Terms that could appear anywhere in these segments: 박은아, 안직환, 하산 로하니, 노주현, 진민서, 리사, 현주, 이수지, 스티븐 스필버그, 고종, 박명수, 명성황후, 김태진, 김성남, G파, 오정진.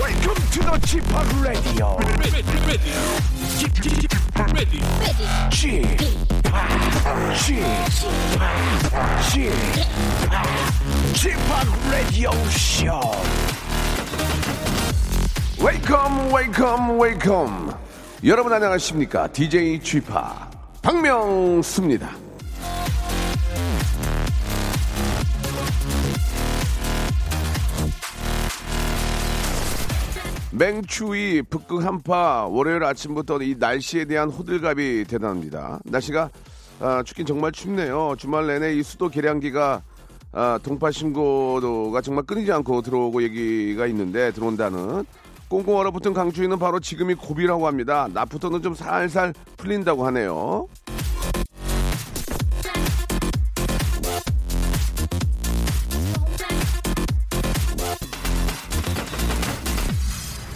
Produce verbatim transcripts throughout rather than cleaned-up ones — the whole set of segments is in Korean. Welcome to the G파 Radio. G파, G파, G파 Radio Show. Welcome, welcome, welcome. 여러분 안녕하십니까? 디제이 G파 박명수입니다. 맹추위, 북극 한파, 월요일 아침부터 이 날씨에 대한 호들갑이 대단합니다. 날씨가 아, 춥긴 정말 춥네요. 주말 내내 이 수도 계량기가 아, 동파신고도가 정말 끊이지 않고 들어오고 얘기가 있는데 들어온다는. 꽁꽁 얼어붙은 강추위는 바로 지금이 고비라고 합니다. 낮부터는 좀 살살 풀린다고 하네요.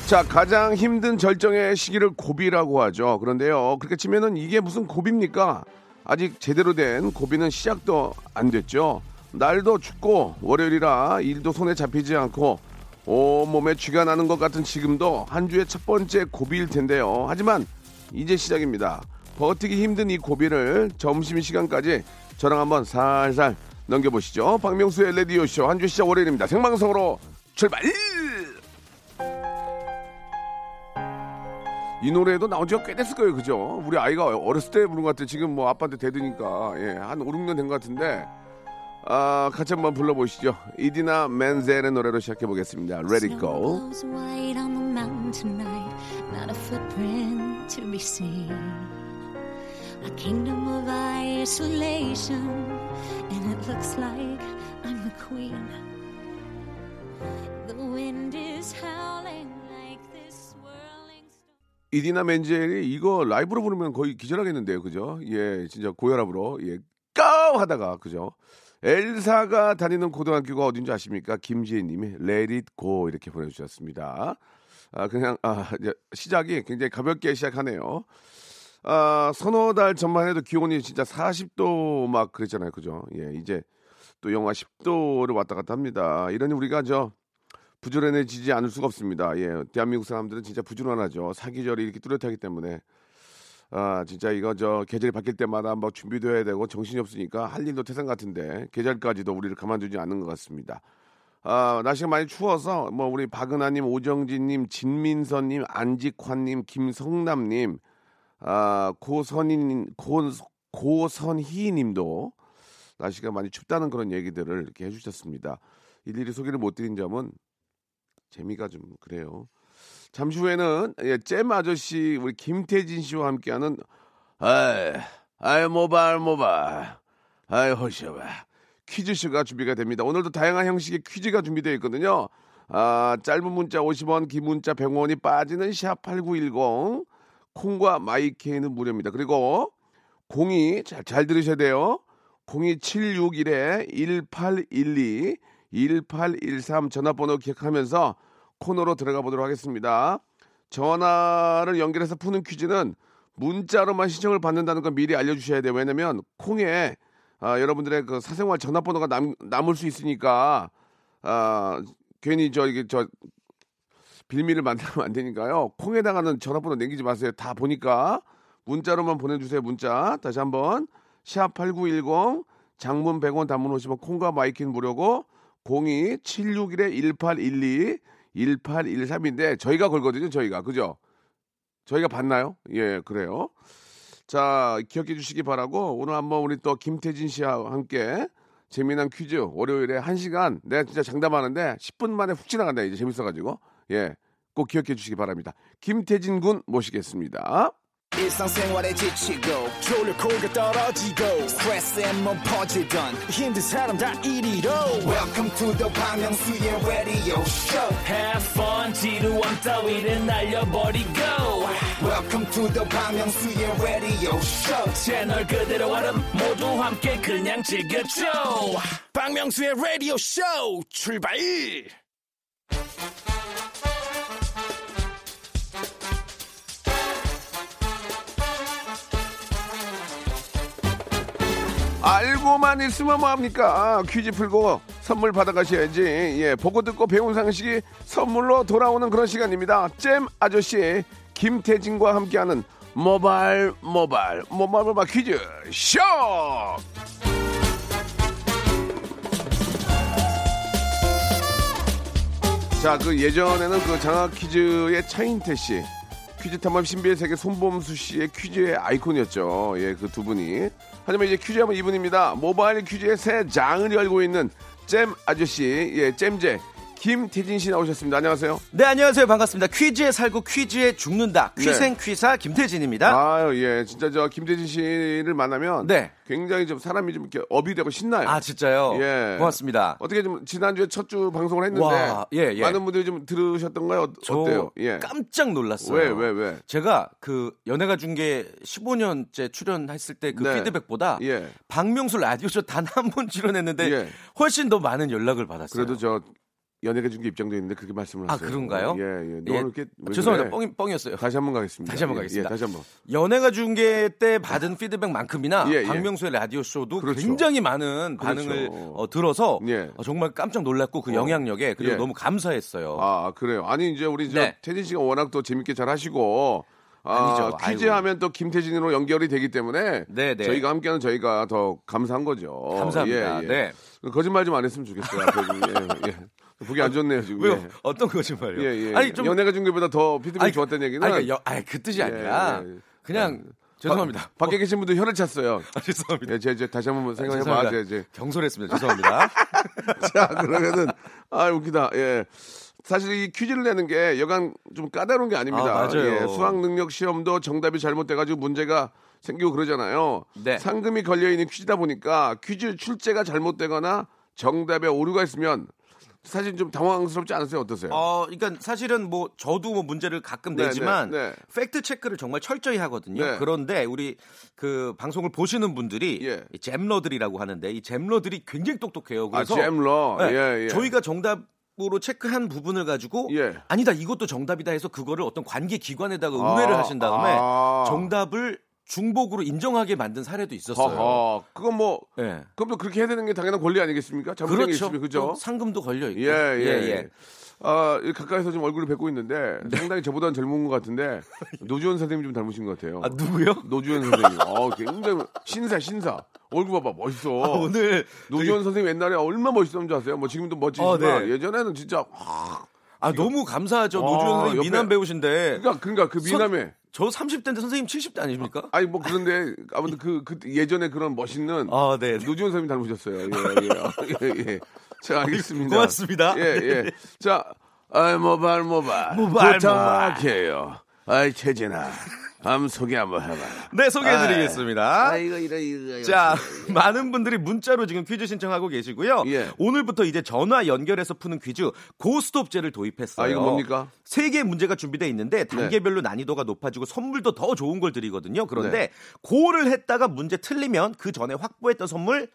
자, 가장 힘든 절정의 시기를 고비라고 하죠. 그런데요, 그렇게 치면은 이게 무슨 고비입니까? 아직 제대로 된 고비는 시작도 안 됐죠. 날도 춥고 월요일이라 일도 손에 잡히지 않고 온몸에 쥐가 나는 것 같은 지금도 한 주의 첫 번째 고비일 텐데요. 하지만 이제 시작입니다. 버티기 힘든 이 고비를 점심시간까지 저랑 한번 살살 넘겨보시죠. 박명수의 라디오쇼 한 주 시작 월요일입니다. 생방송으로 출발! 이 노래도 나온 지가 꽤 됐을 거예요. 그죠? 우리 아이가 어렸을 때 부른 것 같아요. 지금 뭐 아빠한테 대드니까 예, 한 오, 육 년 된 것 같은데 아, 같이 한번 불러보시죠. 이디나 멘젤의 노래로 시작해보겠습니다. Let it go. A kingdom of isolation and it looks like I'm the queen. The wind is howling. 이디나 멘젤이 이거 라이브로 부르면 거의 기절하겠는데요. 그죠? 예, 진짜 고혈압으로. 예, 까우! 하다가, 그죠? 엘사가 다니는 고등학교가 어딘지 아십니까? 김지혜 님이 Let it go 이렇게 보내주셨습니다. 아, 그냥, 아, 시작이 굉장히 가볍게 시작하네요. 아, 서너 달 전만 해도 기온이 진짜 사십 도 막 그랬잖아요. 그죠? 예, 이제 또 영하 십 도를 왔다 갔다 합니다. 이러니 우리가 저, 부지런해지지 않을 수가 없습니다. 예, 대한민국 사람들은 진짜 부지런하죠. 사계절이 이렇게 뚜렷하기 때문에 아 진짜 이거 저 계절이 바뀔 때마다 막 준비도 해야 되고 정신이 없으니까 할 일도 태산 같은데 계절까지도 우리를 가만두지 않는 것 같습니다. 아 날씨가 많이 추워서 뭐 우리 박은아님, 오정진님, 진민서님, 안직환님, 김성남님, 아 고선인 고 고선희님도 날씨가 많이 춥다는 그런 얘기들을 이렇게 해주셨습니다. 일일이 소개를 못 드린 점은 재미가 좀 그래요. 잠시 후에는 예, 잼 아저씨 우리 김태진 씨와 함께하는 아이 아이 모발 모발 아이 호시바 퀴즈쇼가 준비가 됩니다. 오늘도 다양한 형식의 퀴즈가 준비되어 있거든요. 아, 짧은 문자 오십 원, 긴 문자 백 원이 빠지는 샵 팔구일공 콩과 마이케이는 무료입니다. 그리고 공이 잘, 잘 들으셔야 돼요. 공이 칠육일에 일팔일이 일팔일삼 전화번호 기억하면서 코너로 들어가 보도록 하겠습니다. 전화를 연결해서 푸는 퀴즈는 문자로만 신청을 받는다는 건 미리 알려주셔야 돼요. 왜냐면 콩에 아, 여러분들의 그 사생활 전화번호가 남, 남을 수 있으니까 아, 괜히 저 이게 저 빌미를 만들면 안 되니까요. 콩에다가는 전화번호 남기지 마세요. 다 보니까 문자로만 보내주세요. 문자 다시 한번 샵 팔구일공 장문 백 원 단문 오십 원 콩과 마이킹 무료고 공이 칠육일에 일팔일이 일팔일삼인데 저희가 걸거든요. 저희가 그죠? 저희가 봤나요? 예, 그래요. 자, 기억해 주시기 바라고 오늘 한번 우리 또 김태진 씨와 함께 재미난 퀴즈 월요일에 한 시간 내가 진짜 장담하는데 십 분 만에 훅 지나간다. 이제 재밌어가지고 예, 꼭 기억해 주시기 바랍니다. 김태진 군 모시겠습니다. 일상생활에 지치고, 졸려 코가 떨어지고, 스트레스에 몸 퍼지던, 힘든 사람 다 이리로. Welcome to the 박명수의 radio show. Have fun, 지루함 따위를 날려버리고. Welcome to the 박명수의 radio show. 채널 그대로 와름 모두 함께 그냥 즐겨줘. 박명수의 radio show, 출발! 알고만 있으면 뭐합니까? 아, 퀴즈 풀고 선물 받아가셔야지. 예, 보고 듣고 배운 상식이 선물로 돌아오는 그런 시간입니다. 잼 아저씨 김태진과 함께하는 모발 모발 모발 모발 퀴즈 쇼. 자, 그 예전에는 그 장학 퀴즈의 차인태 씨, 퀴즈 탐험 신비의 세계 손범수 씨의 퀴즈의 아이콘이었죠. 예, 그 두 분이. 하지만 이제 퀴즈 한번 이분입니다. 모바일 퀴즈의 새 장을 열고 있는 잼 아저씨, 예, 잼제 김태진 씨 나오셨습니다. 안녕하세요. 네, 안녕하세요. 반갑습니다. 퀴즈에 살고 퀴즈에 죽는다. 퀴생퀴사 김태진입니다. 아유, 예, 진짜 저 김태진 씨를 만나면 네. 굉장히 좀 사람이 좀 이렇게 업이 되고 신나요. 아, 진짜요? 예, 고맙습니다. 어떻게 좀 지난주에 첫 주 방송을 했는데 와, 예, 예. 많은 분들이 좀 들으셨던가요? 저 어때요? 예. 깜짝 놀랐어요. 왜, 왜, 왜? 제가 그 연예가 중계 십오 년째 출연했을 때 그 네. 피드백보다 예. 박명수 라디오쇼 단 한 번 출연했는데 예. 훨씬 더 많은 연락을 받았어요. 그래도 저 연예계 중계 입장도 있는데 그렇게 말씀을 하세요. 아, 그런가요? 예, 예. 너 예. 이렇게 죄송합니다. 그래? 뻥이, 뻥이었어요. 다시 한번 가겠습니다. 다시 한번 가겠습니다. 예, 예, 다시 한번. 연예가 중계 때 받은 피드백만큼이나 예, 예. 박명수의 라디오 쇼도 그렇죠. 굉장히 많은 그렇죠. 반응을 어, 들어서 예. 어, 정말 깜짝 놀랐고 그 영향력에 그리고 예. 너무 감사했어요. 아, 그래요. 아니 이제 우리 이제 네. 태진 씨가 워낙 또 재밌게 잘 하시고 아, 아니죠. 퀴즈하면 또 김태진으로 연결이 되기 때문에 네, 네. 저희가 함께하는 저희가 더 감사한 거죠. 감사합니다. 예, 예. 네. 거짓말 좀 안 했으면 좋겠어요. 예, 예. 보기 안 좋네요 지금. 왜요? 예. 어떤 거짓말이요? 예, 예. 아니 좀 연예가 중계보다 더 피드백이 좋았다는 얘기는. 아니, 여, 아니 그 뜻이 아니라 예, 예, 예. 그냥 아, 죄송합니다. 바, 밖에 계신 분들 혀를 찼어요. 아, 죄송합니다. 예, 제, 제 다시 한번 생각해봐. 아, 제, 제. 경솔했습니다. 죄송합니다. 자, 그러면은 아 웃기다. 예. 사실 이 퀴즈를 내는 게 여간 좀 까다로운 게 아닙니다. 아, 맞아요. 예, 수학 능력 시험도 정답이 잘못돼가지고 문제가 생기고 그러잖아요. 네. 상금이 걸려 있는 퀴즈다 보니까 퀴즈 출제가 잘못되거나 정답에 오류가 있으면 사실 좀 당황스럽지 않으세요? 어떠세요? 어, 그러니까 사실은 뭐 저도 뭐 문제를 가끔 네네, 내지만 네네. 팩트 체크를 정말 철저히 하거든요. 네. 그런데 우리 그 방송을 보시는 분들이 예. 이 잼러들이라고 하는데 이 잼러들이 굉장히 똑똑해요. 그래서 아, 잼러. 네, 예, 예. 저희가 정답 으로 체크한 부분을 가지고 예. 아니다 이것도 정답이다 해서 그거를 어떤 관계 기관에다가 의뢰를 아, 하신 다음에 아. 정답을 중복으로 인정하게 만든 사례도 있었어요. 아, 그건 뭐 예. 그럼도 그렇게 해야 되는 게 당연한 권리 아니겠습니까? 잘못된 그렇죠. 게 있으면 그죠? 상금도 걸려 있고. 예, 예, 예. 예. 아, 가까이서 지금 얼굴을 뵙고 있는데 네. 상당히 저보다는 젊은 것 같은데 노주현 선생님 좀 닮으신 것 같아요. 아, 누구요? 노주현 선생님. 어, 아, 굉장히 신사 신사. 얼굴 봐봐 멋있어. 아, 오늘 노주현 되게... 선생님 옛날에 얼마나 멋있었는지 아세요? 뭐 지금도 멋지지만 아, 네. 예전에는 진짜. 아, 아 지금... 너무 감사하죠. 아, 노주현 선생님 옆에... 미남 배우신데. 그러니까 그러니까 그 미남에. 선... 저 삼십 대인데 선생님 칠십 대 아니십니까? 아니 뭐 그런데 아무튼 그, 그 예전에 그런 멋있는 아, 네. 노주현 선생님 닮으셨어요. 예, 예. 예, 예. 자, 알겠습니다. 고맙습니다. 예, 예. 자, 아이 모발 모발. 모발 부탁해요. 아이 최진아. 다음 소개 한번 해봐. 네, 소개해드리겠습니다. 아, 이거, 이거, 이거. 자, 많은 분들이 문자로 지금 퀴즈 신청하고 계시고요. 예. 오늘부터 이제 전화 연결해서 푸는 퀴즈 고스톱제를 도입했어요. 아, 이거 뭡니까? 세 개의 문제가 준비되어 있는데 단계별로 네. 난이도가 높아지고 선물도 더 좋은 걸 드리거든요. 그런데 네. 고를 했다가 문제 틀리면 그 전에 확보했던 선물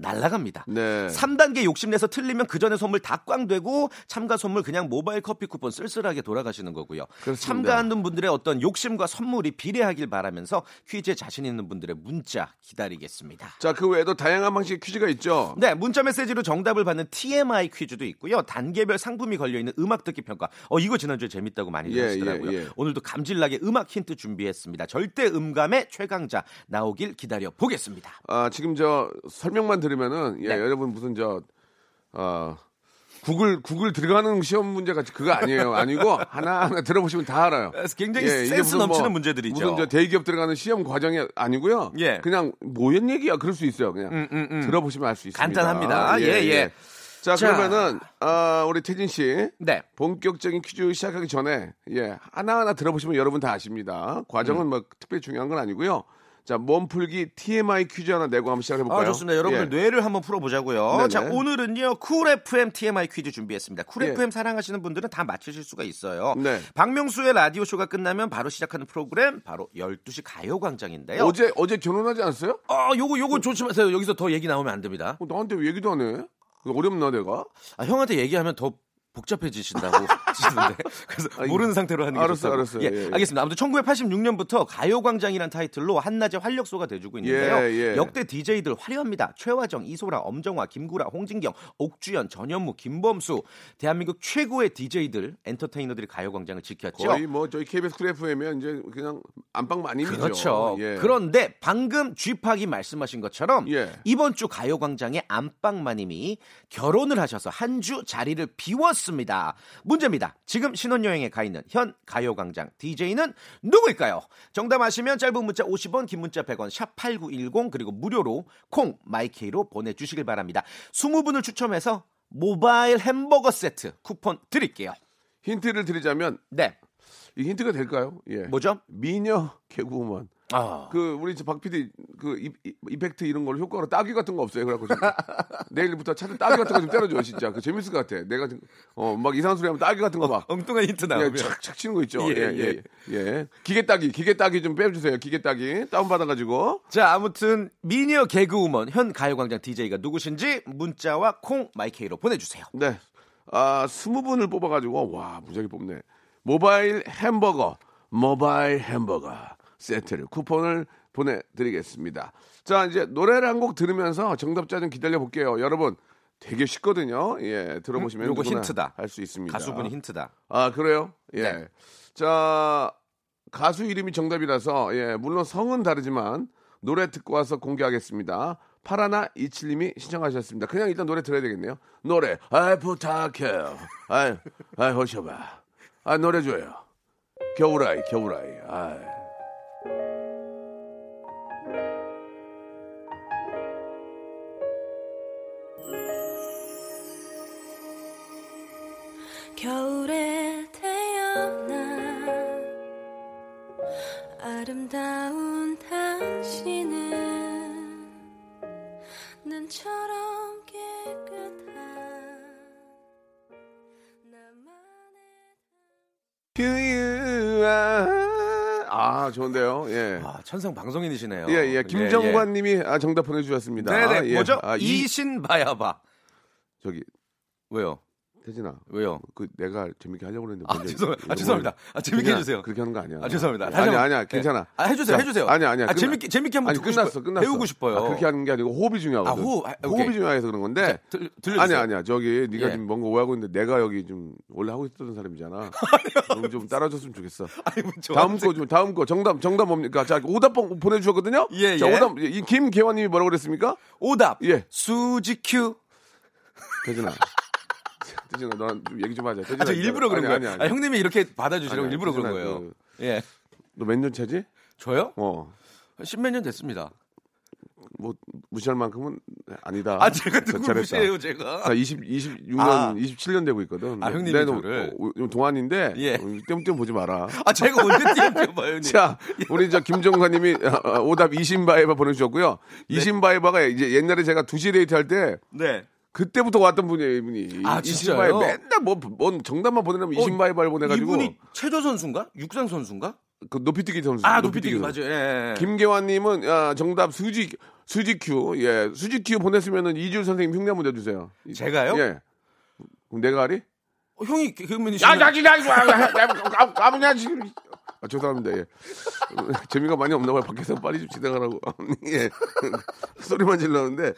날라갑니다. 네. 삼 단계 욕심내서 틀리면 그 전에 선물 다 꽝되고 참가 선물 그냥 모바일 커피 쿠폰 쓸쓸하게 돌아가시는 거고요. 그렇습니다. 참가하는 분들의 어떤 욕심과 선물이 비례하길 바라면서 퀴즈에 자신 있는 분들의 문자 기다리겠습니다. 자, 그 외에도 다양한 방식의 퀴즈가 있죠. 네, 문자 메시지로 정답을 받는 티엠아이 퀴즈도 있고요. 단계별 상품이 걸려있는 음악 듣기 평가. 어, 이거 지난주에 재밌다고 많이 예, 하시더라고요. 예, 예. 오늘도 감질나게 음악 힌트 준비했습니다. 절대 음감의 최강자 나오길 기다려보겠습니다. 아, 지금 저 설명만 그러면은 예, 네. 여러분 무슨 저 어, 구글 구글 들어가는 시험 문제 같이 그거 아니에요. 아니고 하나 하나 들어보시면 다 알아요. 굉장히 예, 센스 넘치는 뭐, 문제들이죠. 무슨 저 대기업 들어가는 시험 과정이 아니고요. 예. 그냥 뭐였 얘기야 그럴 수 있어요. 그냥 음, 음, 음. 들어보시면 알 수 있습니다. 간단합니다. 예예. 아, 예, 예. 자, 자 그러면은 어, 우리 태진 씨 네. 본격적인 퀴즈 시작하기 전에 예 하나 하나 들어보시면 여러분 다 아십니다. 과정은 음. 뭐 특별히 중요한 건 아니고요. 자, 몸풀기 티엠아이 퀴즈 하나 내고 한번 시작해볼까요? 아, 좋습니다. 여러분들 예. 뇌를 한번 풀어보자고요. 네네. 자, 오늘은요. 쿨 에프엠 티엠아이 퀴즈 준비했습니다. 쿨 예. 에프엠 사랑하시는 분들은 다 맞추실 수가 있어요. 네. 박명수의 라디오쇼가 끝나면 바로 시작하는 프로그램 바로 열두 시 가요광장인데요. 어제 어제 결혼하지 않았어요? 아, 요거 요거 어, 조심하세요. 여기서 더 얘기 나오면 안 됩니다. 어, 나한테 왜 얘기도 안 해? 어렵나 내가? 아, 형한테 얘기하면 더 복잡해지신다고 하시는데 그래서 아, 모르는 상태로 하는 게 알았어, 좋다고. 알았어요. 예, 예, 예. 알겠습니다. 아무튼 천구백팔십육 년부터 가요광장이라는 타이틀로 한낮의 활력소가 돼주고 있는데요. 예, 예. 역대 디제이들 화려합니다. 최화정, 이소라, 엄정화, 김구라, 홍진경, 옥주현, 전현무, 김범수. 대한민국 최고의 디제이들, 엔터테이너들이 가요광장을 지켰죠. 거의 뭐 저희 케이비에스 쿨 에프엠이면 이제 그냥 안방만입니다. 그렇죠. 예. 그런데 방금 G팍이 말씀하신 것처럼 예. 이번 주 가요광장의 안방마님이 결혼을 하셔서 한 주 자리를 비웠습니다. 문제입니다. 지금 신혼여행에 가 있는 현 가요광장 디제이는 누구일까요? 정답 아시면 짧은 문자 오십 원, 긴 문자 백 원, 샵 팔구일공 그리고 무료로 콩 마이케이로 보내주시길 바랍니다. 이십 분을 추첨해서 모바일 햄버거 세트 쿠폰 드릴게요. 힌트를 드리자면 네. 이 힌트가 될까요? 예. 뭐죠? 미녀 개구우먼. 아. 그 우리 이제 박 피디 그 이, 이, 이펙트 이런 걸 효과로 따귀 같은 거 없어요. 그래갖고 내일부터 차를 따귀 같은 거 좀 때려줘 진짜. 그 재밌을 것 같아. 내가 어 막 이상한 소리 하면 따귀 같은 거 막. 어, 엉뚱한 힌트 나오면 착착 치는 거 있죠. 예예 예, 예, 예. 예. 기계 따귀 기계 따귀 좀 빼주세요. 기계 따귀 다운 받아가지고. 자 아무튼 미녀 개그우먼 현 가요광장 디제이가 누구신지 문자와 콩 마이케이로 보내주세요. 네. 아 스무 분을 뽑아가지고 와 무지하게 뽑네. 모바일 햄버거 모바일 햄버거. 세트를 쿠폰을 보내드리겠습니다. 자 이제 노래를 한 곡 들으면서 정답자 좀 기다려볼게요. 여러분 되게 쉽거든요. 예 들어보시면 이거 음, 힌트다 할 수 있습니다. 가수분이 힌트다. 아 그래요? 예. 네. 자 가수 이름이 정답이라서 예 물론 성은 다르지만 노래 듣고 와서 공개하겠습니다. 파라나 이칠님이 신청하셨습니다. 그냥 일단 노래 들어야 되겠네요. 노래 아이 부탁해요. 아이 아이 호셔봐. 아 노래 줘요. 겨울아이 겨울아이. 아이. 겨울에 태어난 아름다운 당신은 눈처럼 깨끗한 나만의 아 좋은데요. 예. 아, 천상 방송인이시네요. 예예. 예. 김정관 예, 예. 님이 아, 정답 보내주셨습니다. 네네. 예. 뭐죠? 아, 이신바야바. 저기 왜요? 태진아 왜요? 그 내가 재밌게 하려고 했는데 아, 죄송, 아 죄송합니다. 아 재밌게 해주세요. 그렇게 하는 거 아니야. 아 죄송합니다. 아니 한번, 아니야 괜찮아. 아 해주세요 자, 해주세요. 아니야 아니야. 아, 끝나, 재밌게 재밌게 한번 아니, 끝났어 싶어요. 끝났어. 배우고 싶어요. 아, 그렇게 하는 게 아니고 호흡이 중요하거든. 아, 호흡, 아, 호흡이 중요해서 그런 건데. 자, 들, 들려주세요. 아니야 아니야 저기 네가 예. 지금 뭔가 오해하고 있는데 내가 여기 좀 원래 하고 있었던 사람이잖아. 좀, 좀 따라줬으면 좋겠어. 아니, 뭐, 다음 거 좀 다음 거 정답 정답 뭡니까? 자 오답 보내주셨거든요. 예 예. 자, 오답 김계환님이 뭐라고 그랬습니까? 오답 예 수지큐 태진아. 태진아, 너 좀 얘기 좀 하자. 태진아, 아, 저 일부러 그런 아니, 거야. 아니, 아니, 아니. 아, 형님이 이렇게 받아주시라고 아니, 일부러 태진아, 그런 거예요. 그, 예. 너 몇 년 차지? 저요? 어. 십몇 년 됐습니다. 뭐 무시할 만큼은 아니다. 아 제가 누구 무시해요 제가? 자, 이십, 이십육 년, 아. 이십칠 년 되고 있거든. 아 형님이 저를. 어, 동안인데 예. 어, 띄엄띄엄 보지 마라. 아 제가 언제 띄엄띄엄 봐요 형님. 자 우리 저 김종관님이 오답 이신바에바 보내주셨고요. 네. 이신바에바가 이제 옛날에 제가 두시 데이트 할 때 네. 그때부터 왔던 분이에요, 이분이. 아, 진짜요? 이신바에 맨날 뭐, 뭔 정답만 보내면 이신바에 발 보내가지고. 이분이 체조 선수인가? 육상 선수인가? 그 높이뛰기 선수. 아, 높이뛰기, 높이뛰기 맞아요. 예, 예. 김계환님은 아, 정답 수지 수지큐. 예, 수지큐 보냈으면은 이주일 선생님 흉내 한번 내주세요. 제가요? 예. 그럼 내가 하리? 어, 형이 그분이. 야, 야, 지금 아무냐 지금. 아, 죄송합니다. 예. 재미가 많이 없나 봐요. 밖에서 빨리 좀 지나가라고. 예. 소리만 질렀는데.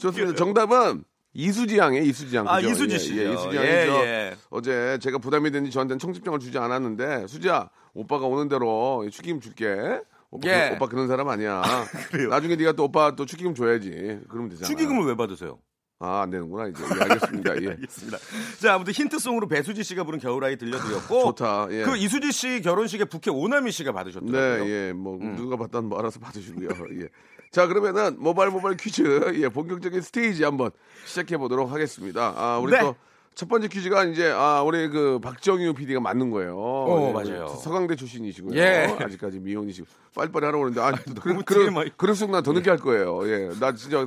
좋습니다. 정답은. 이수지 양의 이수지 양. 아, 이수지 씨. 예, 예, 이수지 양이죠. 예, 예. 어제 제가 부담이 되는지 저한테는 청첩장을 주지 않았는데 수지야 오빠가 오는 대로 축의금 줄게. 오빠, 예. 오빠 그런 사람 아니야. 아, 그래요? 나중에 네가 또 오빠 또 축의금 줘야지. 그러면 되잖아. 축의금을 왜 받으세요? 아, 안 되는구나 이제. 예, 알겠습니다. 네, 예. 알겠습니다. 자, 아무튼 힌트송으로 배수지 씨가 부른 겨울아이 들려드렸고, 좋다. 예. 그 이수지 씨 결혼식에 부캐 오나미 씨가 받으셨더라고요. 네, 예, 뭐 음. 누가 받던 뭐 알아서 받으시고요. 예. 자, 그러면은 모발 모발 퀴즈, 예, 본격적인 스테이지 한번 시작해 보도록 하겠습니다. 아, 우리 네. 또 첫 번째 퀴즈가 이제 아, 우리 그 박정유 피디가 맞는 거예요. 어, 예, 맞아요. 서강대 출신이시고요. 예. 아직까지 미혼이시고 빨리빨리 하러 오는데, 아, 그런 그런 그런 쑥 난 더 늦게 할 거예요. 예, 나 진짜.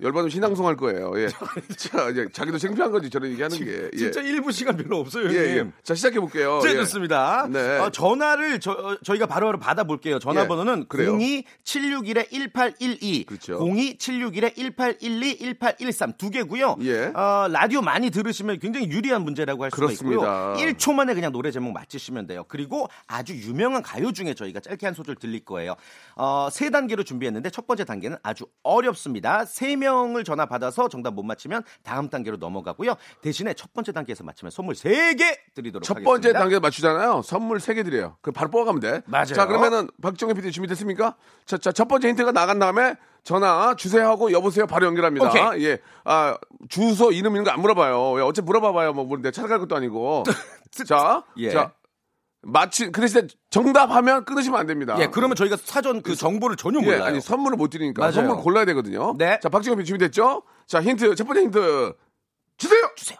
열받으면 신앙송할 거예요. 예. 자, 이제 자기도 창피한 거지 저런 얘기하는 지, 게. 예. 진짜 일 분 시간 별로 없어요. 예, 예. 자, 시작해 볼게요. 네, 예. 좋습니다. 네. 어, 전화를 저, 저희가 바로바로 받아볼게요. 전화번호는 예, 공이 칠육일 일팔일이, 그렇죠. 공이 칠육일 일팔일이, 일팔일삼 두 개고요. 예. 어, 라디오 많이 들으시면 굉장히 유리한 문제라고 할 수가 그렇습니다. 있고요. 일 초 만에 그냥 노래 제목 맞히시면 돼요. 그리고 아주 유명한 가요 중에 저희가 짧게 한 소절 들릴 거예요. 어, 세 단계로 준비했는데 첫 번째 단계는 아주 어렵습니다. 세 명을 전화 받아서 정답 못 맞히면 다음 단계로 넘어가고요. 대신에 첫 번째 단계에서 맞히면 선물 세 개 드리도록 첫 하겠습니다. 첫 번째 단계에서 맞추잖아요. 선물 세 개 드려요. 그럼 바로 뽑아가면 돼. 맞아요. 자, 그러면은 박정희 피디 준비됐습니까? 자, 자, 첫 번째 힌트가 나간 다음에 전화 주세요 하고 여보세요 바로 연결합니다. 오케이. 예. 아, 주소 이름 이런 거 안 물어봐요. 예, 어째 물어봐봐요. 뭐 모르는데 찾아갈 것도 아니고. 자, 예. 자. 마치 그 대신에 정답하면 끊으시면 안 됩니다. 예, 그러면 저희가 사전 그 정보를 전혀 몰라요. 예, 아니 선물을 못 드리니까 맞아요. 선물 골라야 되거든요. 네. 자, 박진영 씨 준비됐죠? 자, 힌트 첫 번째 힌트 주세요. 주세요.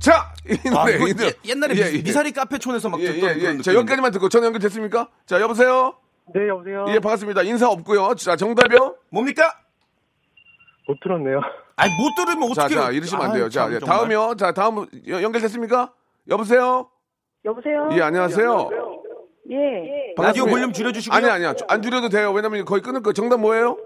자, 이 노래, 아, 이 노래. 예, 옛날에 예, 예. 미사리 카페촌에서 막 듣던 예, 예, 예. 그런 자, 여기까지만 듣고 전화 연결됐습니까? 자, 여보세요. 네, 여보세요. 예, 반갑습니다. 인사 없고요. 자, 정답이요. 뭡니까? 못 들었네요. 아니 못 들으면 어떻게? 자, 자 이러시면 안 돼요. 자, 참, 다음이요. 자, 다음 연결됐습니까? 여보세요. 여보세요. 예, 안녕하세요. 예. 라디오 볼륨 줄여주시고요. 아니 아니야, 안 줄여도 돼요. 왜냐면 거의 끊을 거. 정답 뭐예요?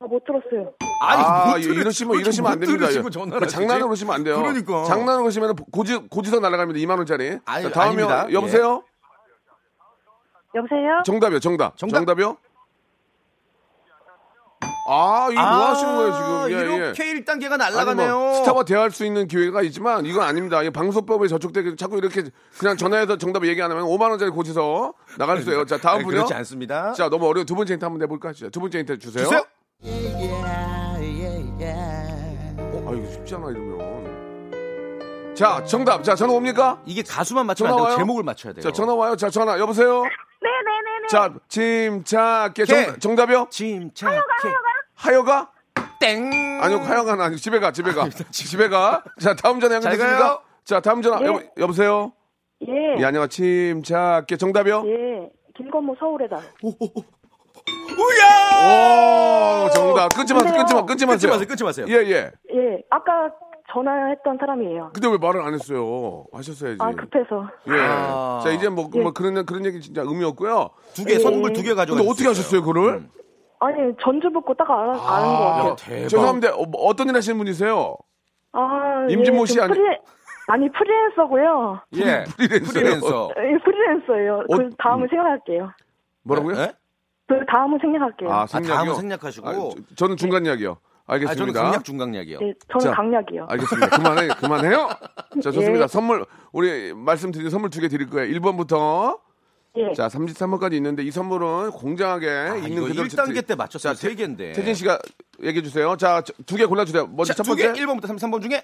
아, 못 들었어요. 아니, 아, 예, 이러시면 이러시면 안 됩니다. 그러니까 장난으로 오시면 안 돼요. 그러니까. 장난으로 오시면 고지 고지서 날아갑니다. 이만 원짜리. 아니, 자, 다음이요. 아닙니다. 여보세요. 예. 여보세요. 정답이요. 정답. 정답. 정답이요. 아, 이거 아, 뭐 하시는 거예요, 지금? 예, 이렇게 예. 일 단계가 날아가네요. 뭐, 스타와 대화할 수 있는 기회가 있지만, 이건 아닙니다. 방송법에 저촉되게 자꾸 이렇게 그냥 전화해서 정답을 얘기 안 하면 오만 원짜리 고지서 나갈 수 있어요. 자, 다음 분이요. 그렇지 않습니다. 자, 너무 어려워. 두 번째 힌트 한번 해볼까? 두 번째 힌트 주세요. 주세요. 어, 아, 이거 쉽지 않아, 이러면. 자, 정답. 자, 전화 옵니까? 이게 가수만 맞추면 안 되고 제목을 맞춰야 돼요. 자, 전화 와요. 자, 전화. 여보세요? 네네네. 자, 침착해. 정, 정답이요? 침착해. 하여가? 하여가? 땡. 아니요, 하여가는 아니고 집에 가, 집에 가. 집에 가. 자, 다음 전화 연결됐습니까? 자, 다음 전화. 예. 여보, 여보세요? 예. 예, 안녕하세요. 침착해. 정답이요? 예. 김건모 서울에다. 오오오. 우야! 오, 정답. 끊지 마세요, 끊지 마세요, 끊지 마세요. 끊지 마세요, 끊지 마세요. 예, 예. 예, 아까 전화했던 사람이에요. 근데 왜 말을 안 했어요? 하셨어야지. 아, 급해서. 예. 아. 자, 이제 뭐, 예. 뭐 그런 그런 얘기 진짜 의미 없고요. 두 개, 예. 선물 두 개 가져가셨어요. 근데 어떻게 하셨어요, 그거를? 음. 아니, 전주 붙고 딱 아는 거 같아요. 대박. 죄송한데 어, 어떤 일 하시는 분이세요? 아, 임진모 씨 예, 아니. 프리... 아니, 프리랜서고요. 예. 프리랜서. 프리랜서. 예, 프리랜서예요. 어, 그 다음을 음. 생각할게요. 뭐라고요? 에? 그 다음을 생략할게요. 아, 생략이요? 아, 다음은 생략하시고. 아, 저, 저는 중간 이야기요. 알겠습니다. 아, 저는 강약 중강약이요. 네, 저는 자, 강약이요. 알겠습니다. 그만해, 그만해요. 자, 좋습니다. 예. 선물 우리 말씀드린 선물 두 개 드릴 거예요. 일 번부터 예. 자 삼십삼 번까지 있는데 이 선물은 공정하게 아, 있는 그대로 일 단계 때 맞췄어요. 세 개인데. 태진 씨가 얘기해 주세요. 자, 두 개 골라 주세요. 먼저 자, 첫 번째. 두 개 일 번부터 삼십삼 번 중에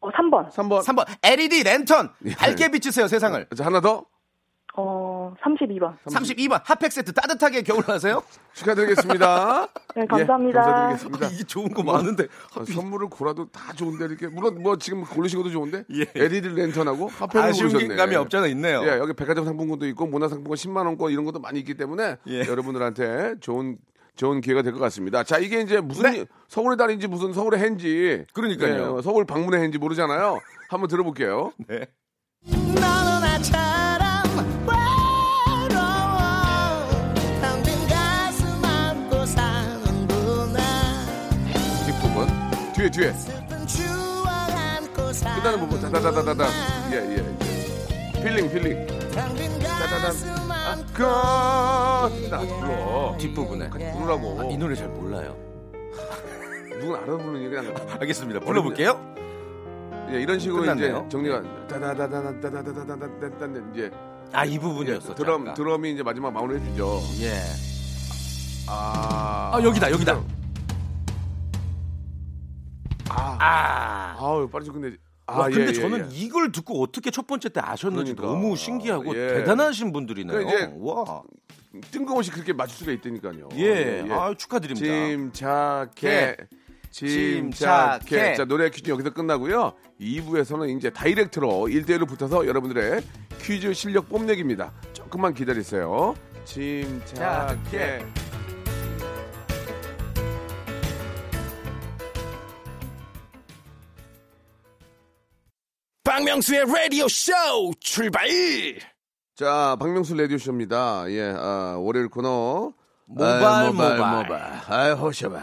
어, 삼 번. 삼 번. 삼 번. 엘이디 랜턴. 예. 밝게 비치세요, 세상을. 자, 하나 더. 어, 삼십이 번. 삼십이 번. 핫팩 세트 따뜻하게 겨울나세요? 축하드리겠습니다. 네, 감사합니다. 예, 감사드리겠습니다. 아, 이게 좋은 거 많은데. 뭐, 하필... 선물을 고라도 다 좋은데, 이렇게. 물론 뭐 지금 고르신 것도 좋은데. 예. 엘이디 랜턴하고 핫팩을 고르셨네. 아쉬운 감이 없잖아, 있네요. 예, 여기 백화점 상품권도 있고, 문화상품권 십만 원권 이런 것도 많이 있기 때문에. 예. 여러분들한테 좋은, 좋은 기회가 될 것 같습니다. 자, 이게 이제 무슨 네. 서울의 달인지 무슨 서울의 해인지. 그러니까요. 예, 서울 방문의 해인지 모르잖아요. 한번 들어볼게요. 네. 뒤에 뒤에 끝나는 부분 다다다다다 예예 예. 필링 필링 다다다다다 불러 뒷부분에 부르라고. 아, 이 노래 잘 몰라요. 누군 알아보는 얘기가 안 알겠습니다. 불러볼게요. 예, 이런 식으로 끝났네요. 이제 정리가 다다다다다다다다다다 이제 아, 이 부분이었어. 드럼 아까. 드럼이 이제 마지막 마무리 해주죠. 예. 아, 아 여기다 여기다. 아, 아, 아우 빠르죠. 근데 아, 와, 근데 예, 예, 저는 예. 이걸 듣고 어떻게 첫 번째 때 아셨는지 그러니까. 너무 신기하고 예. 대단하신 분들이네요. 그러니까 와, 뜬금없이 그렇게 맞출 수가 있다니까요. 예, 예. 아, 축하드립니다. 침착해, 침착해. 자, 노래 퀴즈 여기서 끝나고요. 이 부에서는 이제 다이렉트로 일 대일로 붙어서 여러분들의 퀴즈 실력 뽐내기입니다. 조금만 기다리세요. 침착해. 박명수의 라디오 쇼 출발. 자, 박명수 라디오 쇼입니다. 예, 아, 월요일 코너 모발 모발 모발. 아이 호셔봐.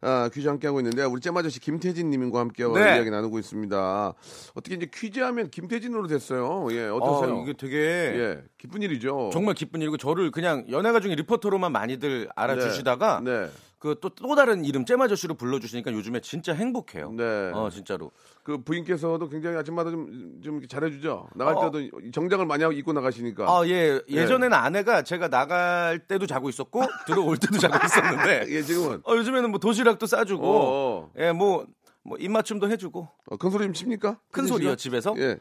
아, 퀴즈 함께 하고 있는데 우리 잼마저씨 김태진 님과 함께 네. 이야기 나누고 있습니다. 어떻게 이제 퀴즈하면 김태진으로 됐어요. 예, 어떠세요? 아, 이게 되게 예, 기쁜 일이죠. 정말 기쁜 일이고 저를 그냥 연예가 중에 리포터로만 많이들 알아주시다가 네. 네. 그 또 또 다른 이름 잼마저씨로 불러주시니까 요즘에 진짜 행복해요. 네, 어 진짜로. 그 부인께서도 굉장히 아침마다 좀 좀 잘해주죠. 나갈 어. 때도 정장을 많이 하고 입고 나가시니까. 아 예, 예전에는 예. 아내가 제가 나갈 때도 자고 있었고 들어올 때도 자고 있었는데. 예, 지금은. 어 요즘에는 뭐 도시락도 싸주고, 어어. 예, 뭐 뭐 입맞춤도 해주고. 어, 큰 소리 좀 칩니까? 큰 소리요 집에서. 예.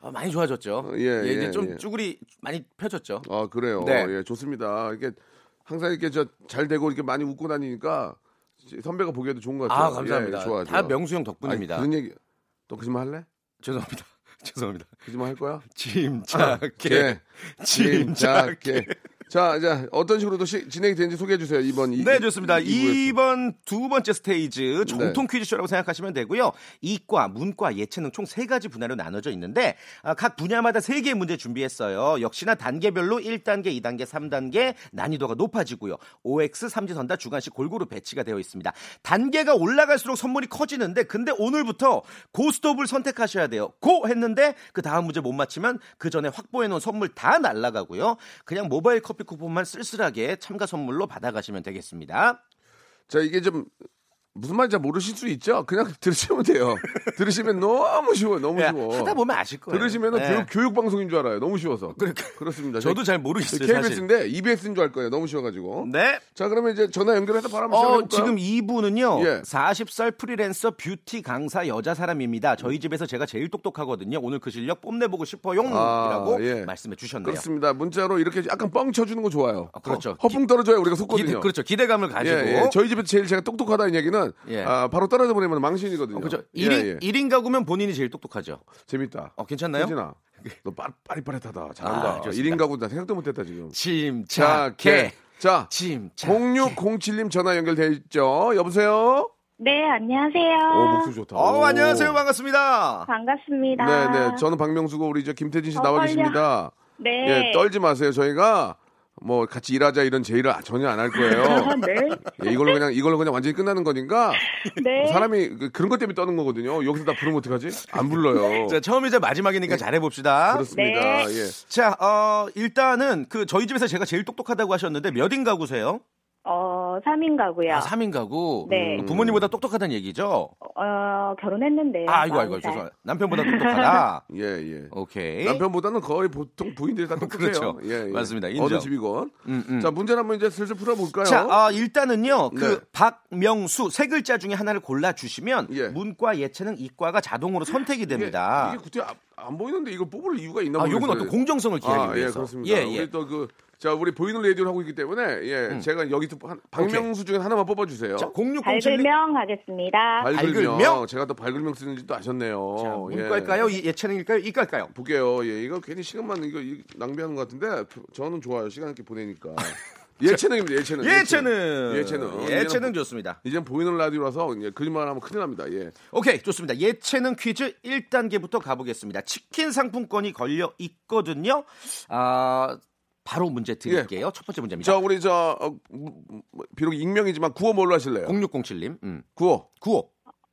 어, 많이 좋아졌죠. 예, 예, 예 이제 좀 예. 쭈구리 많이 펴졌죠. 아 그래요. 네, 예, 좋습니다. 이게. 항상 이렇게 저 잘 되고 이렇게 많이 웃고 다니니까 선배가 보기에도 좋은 것 같아요. 아 감사합니다. 예, 좋아, 좋아. 다 명수 형 덕분입니다. 아니, 그런 얘기 또 거짓말 할래? 죄송합니다. 죄송합니다. 거짓말 할 거야? 침착해. 아, 침착해. 자, 자 어떤 식으로 또 시, 진행이 되는지 소개해 주세요. 이번 이, 네 좋습니다. 이, 이번 두 번째 스테이지 정통 네. 퀴즈쇼라고 생각하시면 되고요. 이과, 문과, 예체능 총 세 가지 분야로 나눠져 있는데 아, 각 분야마다 세 개의 문제 준비했어요. 역시나 단계별로 일 단계, 이 단계, 삼 단계 난이도가 높아지고요. 오엑스, 삼지선다, 주관식 골고루 배치가 되어 있습니다. 단계가 올라갈수록 선물이 커지는데 근데 오늘부터 고스톱을 선택하셔야 돼요. 고 했는데 그 다음 문제 못 맞히면 그 전에 확보해 놓은 선물 다 날아가고요. 그냥 모바일 커피 쿠폰만 쓸쓸하게 참가 선물로 받아가시면 되겠습니다. 자 이게 좀 무슨 말인지 모르실 수 있죠. 그냥 들으시면 돼요. 들으시면 너무 쉬워요. 너무 야, 쉬워. 하다 보면 아실 거예요. 들으시면 네. 교육, 교육 방송인 줄 알아요. 너무 쉬워서. 그러니까, 그렇습니다. 저도 잘 모르겠어요. 케이비에스인데 사실. 이비에스인 줄 알 거예요. 너무 쉬워가지고. 네. 자 그러면 이제 전화 연결해서 바로 한번 시작해볼까요? 어, 지금 이분은요. 예. 마흔 살 프리랜서 뷰티 강사 여자 사람입니다. 저희 집에서 제가 제일 똑똑하거든요. 오늘 그 실력 뽐내보고 싶어요. 아, 라고 예. 말씀해 주셨네요. 그렇습니다. 문자로 이렇게 약간 뻥 쳐주는 거 좋아요. 아, 그렇죠. 허풍 떨어져야 우리가 속거든요. 기대, 그렇죠. 기대감을 가지고. 예, 예. 저희 집에서 제일 제가 똑똑하다는 얘기는 예. 아, 바로 떨어져 버리면 망신이거든요. 어, 그렇죠. 예, 일 인, 예. 일 인 가구면 본인이 제일 똑똑하죠. 재밌다. 어, 괜찮나요? 태진아, 너 빠릿빠릿하다. 잘한다. 아, 일 인 가구다. 생각도 못했다 지금. 침착해. 자, 침착해. 공육공칠 님 전화 연결돼 있죠. 여보세요? 네, 안녕하세요. 오, 목소리 좋다. 어, 안녕하세요. 반갑습니다. 반갑습니다. 네, 네. 저는 박명수고 우리 저 김태진 씨 어, 나와 걸려. 계십니다. 네. 예, 떨지 마세요. 저희가 뭐 같이 일하자 이런 제의를 전혀 안 할 거예요. 네. 예, 이걸로 그냥 이걸로 그냥 완전히 끝나는 거니까. 네. 사람이 그런 것 때문에 떠는 거거든요. 여기서 다 부르면 어떡하지? 안 불러요. 자, 처음이자 마지막이니까 네. 잘해봅시다. 그렇습니다. 네. 예. 자, 어, 일단은 그 저희 집에서 제가 제일 똑똑하다고 하셨는데 몇인 가구세요? 어, 삼 인 가구요. 아, 삼 인 가구. 네. 음. 부모님보다 똑똑하다는 얘기죠? 어, 결혼했는데요. 아, 이거 이거 죄송합니다. 남편보다 똑똑하다. 예, 예. 오케이. 남편보다는 거의 보통 부인들이 다 똑똑해요. 그렇죠. 예, 예. 맞습니다. 인정. 어느 집이건. 음, 음. 자, 문제를 한번 이제 슬슬 풀어 볼까요? 자, 어, 일단은요. 그 네. 박명수 세 글자 중에 하나를 골라 주시면 예. 문과, 예체능, 이과가 자동으로 선택이 됩니다. 이게, 이게 안 보이는데 이걸 뽑을 이유가 있나 모르겠어요. 아, 요건 어떤 공정성을 기하기 아, 위해서. 예, 그렇습니다. 예, 예. 우리 또 그 자, 우리 보이는 라디오를 하고 있기 때문에 예, 음. 제가 여기서 한, 박명수 중에 하나만 뽑아주세요. 자, 공육공칠 님 발글명 하겠습니다. 발글명. 발글명. 제가 또 발글명 쓰는지도 아셨네요. 자, 문과일까요? 예. 예체능일까요? 이과일까요? 볼게요. 예, 이거 괜히 시간만 이거 낭비하는 것 같은데 저는 좋아요. 시간 이렇게 보내니까. 예체능입니다. 예체능. 예체능. 예체능. 예체능 좋습니다. 이제 보이는 라디오라서 이제 그림만 하면 큰일 납니다. 예. 오케이, 좋습니다. 예체능 퀴즈 일 단계부터 가보겠습니다. 치킨 상품권이 걸려 있거든요. 아. 바로 문제 드릴게요. 예. 첫 번째 문제입니다. 자, 우리 저 어, 비록 익명이지만 구호 뭘로 하실래요? 공육공칠 님. 음. 구호. 구호.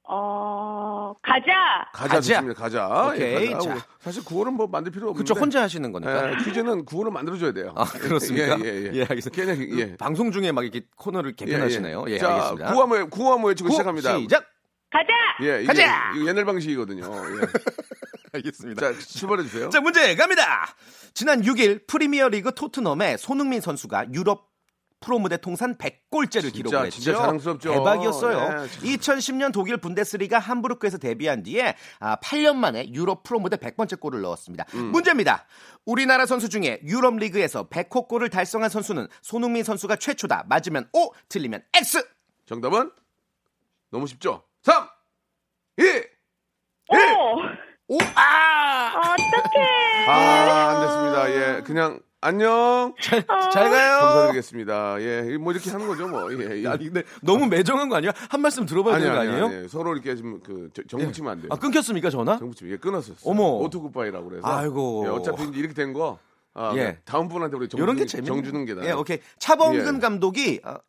어, 가자. 가자 좋습니다. 가자. 오케이. 예, 가자. 자. 사실 구호는 뭐 만들 필요 없는데. 그렇죠. 혼자 하시는 거니까. 예, 퀴즈는 구호를 만들어 줘야 돼요. 아, 그렇습니까? 예, 예, 예. 예 알겠습니다. 그냥, 예. 방송 중에 막 이렇게 코너를 개편하시네요. 예, 예. 예 자, 알겠습니다. 구호 한번 구호 한번 외치고 시작합니다. 시작. 가자. 예, 이게, 가자. 이거 옛날 방식이거든요. 예. 알겠습니다. 자, 출발해주세요. 자, 문제 갑니다. 지난 육 일 프리미어리그 토트넘의 손흥민 선수가 유럽 프로무대 통산 백 골째를 기록했죠. 진짜 자랑스럽죠. 대박이었어요. 네, 이천십 년 독일 분데스리가 함부르크에서 데뷔한 뒤에 팔 년 만에 유럽 프로무대 백 번째 골을 넣었습니다. 음. 문제입니다. 우리나라 선수 중에 유럽 리그에서 백 호 골을 달성한 선수는 손흥민 선수가 최초다. 맞으면 O, 틀리면 X. 정답은? 너무 쉽죠? 삼, 이, 일. 오! 오! 아! 어떡해! 아, 안 됐습니다. 예. 그냥 안녕. 잘, 어... 잘 가요. 감사드리겠습니다. 예, 뭐 이렇게 하는 거죠, 뭐. 예, 예. 아니, 근데 너무 매정한 거 아니야? 한 말씀 들어봐야 되는 거 아니에요? 아니, 아니. 서로 이렇게 지금 그 정붙이면 안 돼요. 아, 끊겼습니까, 전화? 정붙이면 예, 끊었어요. 어머. 오토굿바이라고 그래서. 아이고. 예, 어차피 이렇게 된 거. 아, 예. 다음 분한테 우리 정, 게 정 주는 게 나아요. 예, 오케이. 차범근 예. 감독이 아,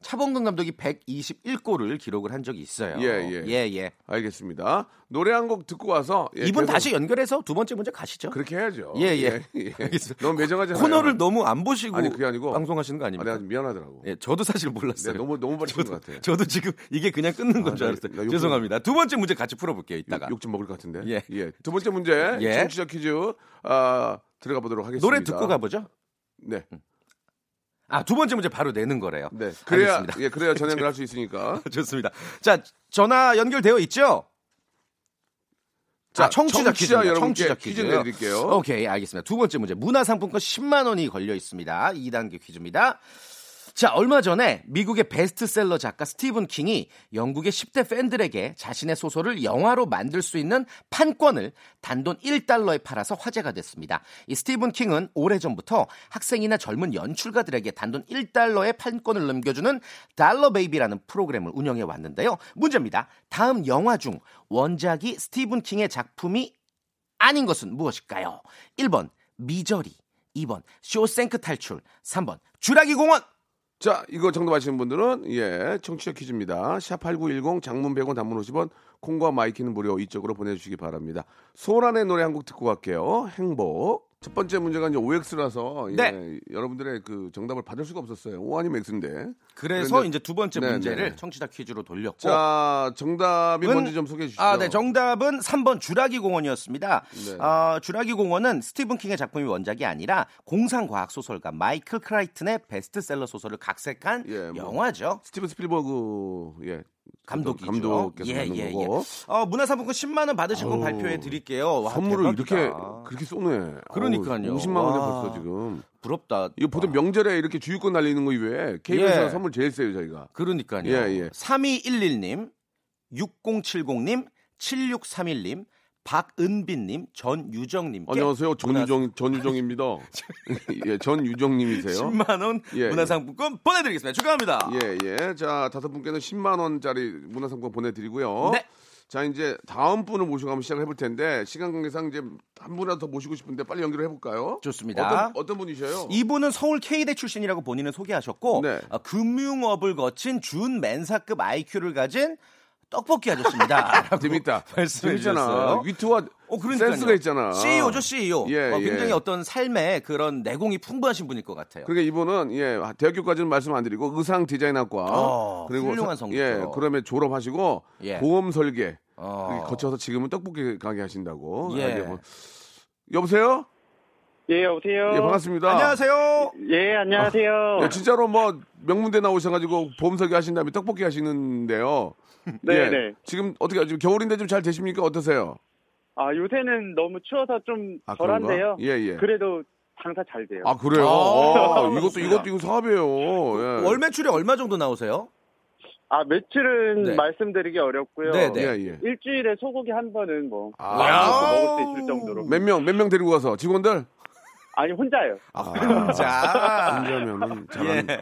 차범근 감독이 백이십일 골을 기록을 한 적이 있어요. 예예. 예. 예, 예. 알겠습니다. 노래 한 곡 듣고 와서 예, 이분 계속... 다시 연결해서 두 번째 문제 가시죠. 그렇게 해야죠. 예예. 예. 예, 예. 너무 매정하지 않아요. 코너를 너무 안 보시고 아니, 그게 아니고, 방송하시는 거 아닙니까? 아, 내가 미안하더라고. 예, 저도 사실 몰랐어요. 너무 너무 버리신 것 같아요. 저도 지금 이게 그냥 끊는 건 줄 아, 알았어요. 나, 나 죄송합니다. 좀... 두 번째 문제 같이 풀어볼게요. 이따가 욕 좀 먹을 것 같은데. 예. 예. 두 번째 문제 예. 청취자 퀴즈 아, 들어가 보도록 하겠습니다. 노래 듣고 가보죠. 네. 음. 아, 두 번째 문제 바로 내는 거래요. 네, 그래야 알겠습니다. 예, 그래야 전화 연결할 수 있으니까. 좋습니다. 자, 전화 연결되어 있죠? 자, 아, 청취자, 청취자 퀴즈, 여러분께 청취자 퀴즈 내드릴게요. 오케이, 알겠습니다. 두 번째 문제, 문화상품권 십만 원이 걸려 있습니다. 이 단계 퀴즈입니다. 자, 얼마 전에 미국의 베스트셀러 작가 스티븐 킹이 영국의 십 대 팬들에게 자신의 소설을 영화로 만들 수 있는 판권을 단돈 일 달러에 팔아서 화제가 됐습니다. 이 스티븐 킹은 오래전부터 학생이나 젊은 연출가들에게 단돈 일 달러의 판권을 넘겨주는 달러 베이비라는 프로그램을 운영해 왔는데요. 문제입니다. 다음 영화 중 원작이 스티븐 킹의 작품이 아닌 것은 무엇일까요? 일 번 미저리, 이 번 쇼생크 탈출, 삼 번 쥬라기 공원. 자, 이거 정답 아시는 분들은 예, 청취자 퀴즈입니다. 샵팔구일공 장문 백 원 단문 오십 원 콩과 마이키는 무료 이쪽으로 보내주시기 바랍니다. 소란의 노래 한 곡 듣고 갈게요. 행복. 첫 번째 문제가 이제 오엑스라서 예, 네. 여러분들의 그 정답을 받을 수가 없었어요. 오 아니면 X인데. 그래서 그런데, 이제 두 번째 네, 문제를 네. 청취자 퀴즈로 돌렸고. 자, 정답이 은, 뭔지 좀 소개해 주시죠. 아, 네, 정답은 삼 번 주라기 공원이었습니다. 네. 어, 주라기 공원은 스티븐 킹의 작품이 원작이 아니라 공상과학 소설가 마이클 크라이튼의 베스트셀러 소설을 각색한 예, 영화죠. 뭐, 스티븐 스필버그 예. 감독이죠. 감독께서 예, 예, 예. 어, 문화상품권 십만 원 받으신 분 발표해 드릴게요. 와, 선물을 대박이다. 이렇게 그렇게 쏘네. 그러니까요. 오십만 원에 벌써 지금. 부럽다. 이거 보통 명절에 이렇게 주유권 날리는 거 이외에 케이비에스가 예. 선물 제일 세요 저희가. 그러니까요. 예, 예. 삼이일일 님, 육공칠공 님, 칠육삼일 님, 박은빈님, 전유정님. 안녕하세요. 전유정, 전유정입니다. 예, 전유정님이세요. 십만 원 예, 문화상품권 예. 보내드리겠습니다. 축하합니다. 예, 예. 자, 다섯 분께는 십만 원짜리 문화상품권 보내드리고요. 네. 자, 이제 다음 분을 모시고 한번 시작을 해볼 텐데 시간 관계상 이제 한 분이라도 더 모시고 싶은데 빨리 연결을 해볼까요? 좋습니다. 어떤, 어떤 분이셔요? 이분은 서울 K대 출신이라고 본인은 소개하셨고 네. 어, 금융업을 거친 준맨사급 아이큐를 가진 떡볶이 아저씨입니다. 재밌다. 재밌잖아. 위트와 어, 센스가 있잖아. 씨이오죠, 씨이오. 예, 어, 굉장히 예. 어떤 삶의 그런 내공이 풍부하신 분일 것 같아요. 그러니까 이분은 예, 대학교까지는 말씀 안 드리고 의상 디자인학과 어, 그리고 훌륭한 성적. 예, 그러면 졸업하시고 예. 보험 설계 어. 거쳐서 지금은 떡볶이 가게 하신다고. 예. 아, 뭐. 여보세요? 예, 여보세요. 예, 반갑습니다. 안녕하세요. 예, 안녕하세요. 아, 예, 진짜로 뭐 명문대 나오셔가지고 보험 설계 하신 다음에 떡볶이 하시는데요. 네, 예, 네. 지금 어떻게 지금 겨울인데 좀 잘 되십니까? 어떠세요? 아, 요새는 너무 추워서 좀 아, 덜한데요. 예, 예. 그래도 장사 잘 돼요. 아, 그래요. 아, 아, 이것도 이것도 이거 사업이에요. 예. 월 매출이 얼마 정도 나오세요? 아, 매출은 네. 말씀드리기 어렵고요. 네, 네. 예, 예. 일주일에 소고기 한 번은 뭐 먹을 수 있을 정도로. 몇 명, 몇 명 데리고 가서 직원들? 아니, 혼자요. 아, 혼자. 혼자면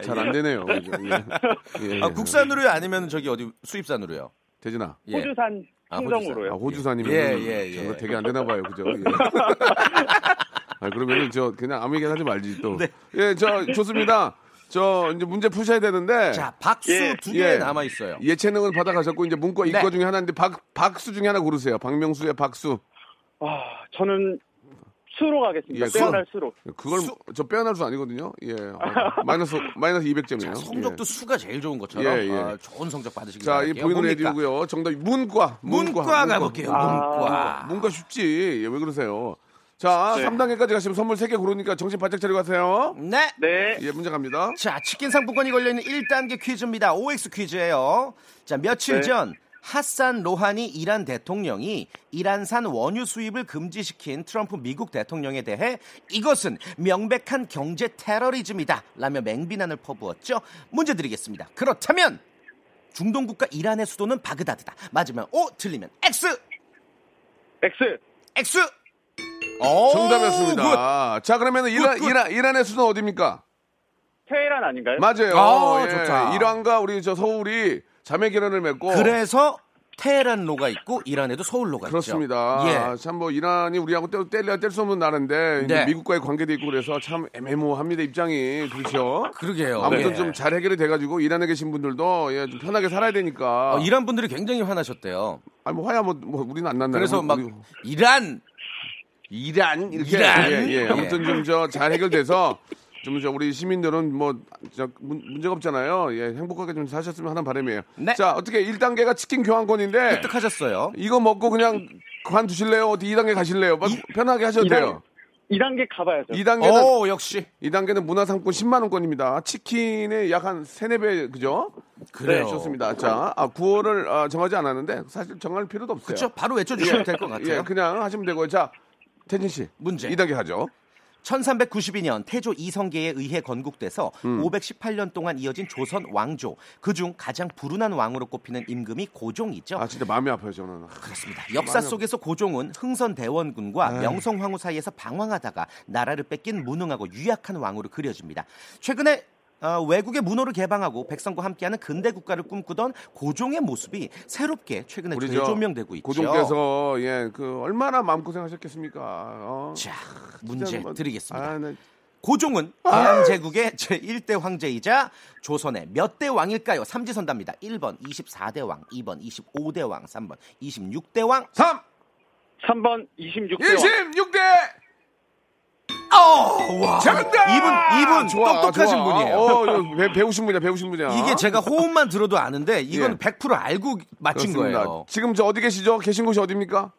잘 안 되네요. 예, 예. 아, 국산으로요? 아니면 저기 어디 수입산으로요? 대진아. 예. 호주산 충정으로요. 아, 호주산. 아, 호주산이면 예, 예, 예. 되게 안 되나 봐요. 그죠? 예. 아, 그러면 저 그냥 아무 얘기나 하지 말지 또. 네. 예, 저 좋습니다. 저 이제 문제 푸셔야 되는데. 자, 박수 예. 두 개 예. 남아 있어요. 예체능은 받아가셨고 이제 문과 네. 이과 중에 하나인데 박 박수 중에 하나 고르세요. 박명수의 박수. 아, 저는. 수로 가겠습니다. 예, 빼어날 수로. 그걸 수. 저 빼어날 수 아니거든요. 예. 아, 마이너스 마이너스 이백 점이에요. 자, 성적도 예. 수가 제일 좋은 것처럼 예, 예. 아, 좋은 성적 받으시길 바랍니다. 자, 이 보이는 애들이고요. 정답 문과. 문과, 문과 가볼게요. 문과. 문과. 문과 쉽지. 예, 왜 그러세요? 자, 네. 삼 단계까지 가시면 선물 세 개 고르니까 정신 바짝 차리고 가세요. 네. 네. 예, 문제 갑니다. 자, 치킨 상품권이 걸려 있는 일 단계 퀴즈입니다. 오엑스 퀴즈예요. 자, 며칠 네. 전 하산 로하니 이란 대통령이 이란산 원유 수입을 금지시킨 트럼프 미국 대통령에 대해 이것은 명백한 경제 테러리즘이다 라며 맹비난을 퍼부었죠. 문제 드리겠습니다. 그렇다면 중동 국가 이란의 수도는 바그다드다. 맞으면 O, 틀리면 X. X. X. 정답이었습니다. 굿. 자, 그러면 이란, 이란의 수도 어디입니까? 테헤란 아닌가요? 맞아요. 아, 예. 좋다. 이란과 우리 저 서울이 자매결연을 맺고. 그래서 테헤란로가 있고 이란에도 서울로가 그렇습니다. 있죠. 그렇습니다. 예. 참 뭐 이란이 우리하고 뗄래야 뗄 수 없는 나라인데 네. 미국과의 관계도 있고 그래서 참 애매모호합니다. 입장이. 그렇죠. 그러게요. 아무튼 예. 좀 잘 해결이 돼가지고 이란에 계신 분들도 예, 좀 편하게 살아야 되니까. 어, 이란 분들이 굉장히 화나셨대요. 아니 뭐 화야 뭐, 뭐 우리는 안 났나요? 그래서 막 우리... 이란. 이란 이렇게 이란? 예, 예. 아무튼 좀 저 잘 해결돼서 좀 저 우리 시민들은 뭐 문제가 없잖아요. 예, 행복하게 좀 사셨으면 하는 바람이에요. 네. 자, 어떻게 일 단계가 치킨 교환권인데 획득하셨어요. 이거 먹고 그냥 관두실래요? 어디 이 단계 가실래요? 이, 편하게 하셔도 이 단계, 돼요. 이 단계 가봐야죠. 이 단계는 오, 역시 이 단계는 문화상품권 십만 원권입니다. 치킨의 약 한 삼, 사 배 그죠? 그래요. 네, 좋습니다. 자, 아, 구호를 아, 정하지 않았는데 사실 정할 필요도 없어요. 그렇죠. 바로 외쳐주시면 예, 될 것 같아요. 예, 그냥 하시면 되고요. 자, 태진 씨, 문제. 이 단계 하죠. 천삼백구십이 년 태조 이성계에 의해 건국돼서 음. 오백십팔 년 동안 이어진 조선 왕조. 그중 가장 불운한 왕으로 꼽히는 임금이 고종이죠. 아 진짜 마음이 아파요 저는. 그렇습니다. 역사 속에서 고종은 흥선대원군과 에이. 명성황후 사이에서 방황하다가 나라를 뺏긴 무능하고 유약한 왕으로 그려집니다. 최근에 어, 외국의 문호를 개방하고 백성과 함께하는 근대 국가를 꿈꾸던 고종의 모습이 새롭게 최근에 재조명되고 있죠. 고종께서 예, 그 얼마나 마음고생하셨겠습니까. 어. 자, 문제 뭐, 드리겠습니다. 아, 네. 고종은 대한제국의 제일 대 황제이자 조선의 몇 대 왕일까요? 삼지선답니다. 일 번 이십사 대 왕, 이 번 이십오 대 왕, 삼 번 이십육 대 왕. 삼! 삼 번 이십육 대 왕. 이십육 대! 오, 와. 잘한다. 이분 이분 좋아, 똑똑하신 좋아. 분이에요. 어, 배, 배우신 분이야, 배우신 분이야. 이게 제가 호흡만 들어도 아는데 이건 예. 백 퍼센트 알고 맞힌 그렇습니다. 거예요. 지금 저 어디 계시죠? 계신 곳이 어디입니까?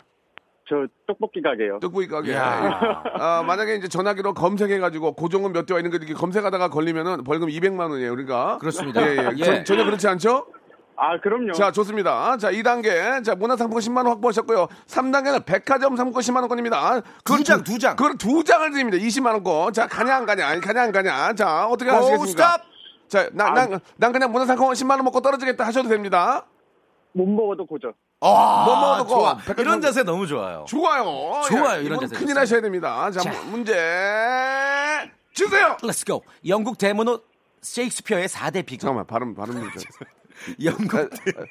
저 떡볶이 가게요. 떡볶이 가게. 아, 만약에 이제 전화기로 검색해가지고 고종은 몇 대 와 있는 거 이렇게 검색하다가 걸리면은 벌금 이백만 원이에요. 그러니까. 그렇습니다. 예, 예. 예. 전, 전혀 그렇지 않죠? 아, 그럼요. 자, 좋습니다. 자, 이 단계. 자, 문화상품권 십만 원 확보하셨고요. 삼 단계는 백화점 상품권 십만 원권입니다. 두 장, 두 장. 그걸 두 장을 드립니다. 이십만 원권. 자, 가냐, 안 가냐, 아니, 가냐, 안 가냐. 자, 어떻게 하시겠습니까? 스탑! 자, 난, 난, 난, 난 그냥 문화상품권 십만 원 먹고 떨어지겠다 하셔도 됩니다. 못 먹어도 고죠. 아, 못 먹어도 고와. 이런 자세 너무 좋아요. 좋아요. 좋아요, 예, 이런 자세. 큰일 하셔야 됩니다. 자, 자, 문제 주세요. Let's go. 영국 대문호 셰익스피어의 사 대 비극. 잠깐만, 발음, 발음 문제. 영국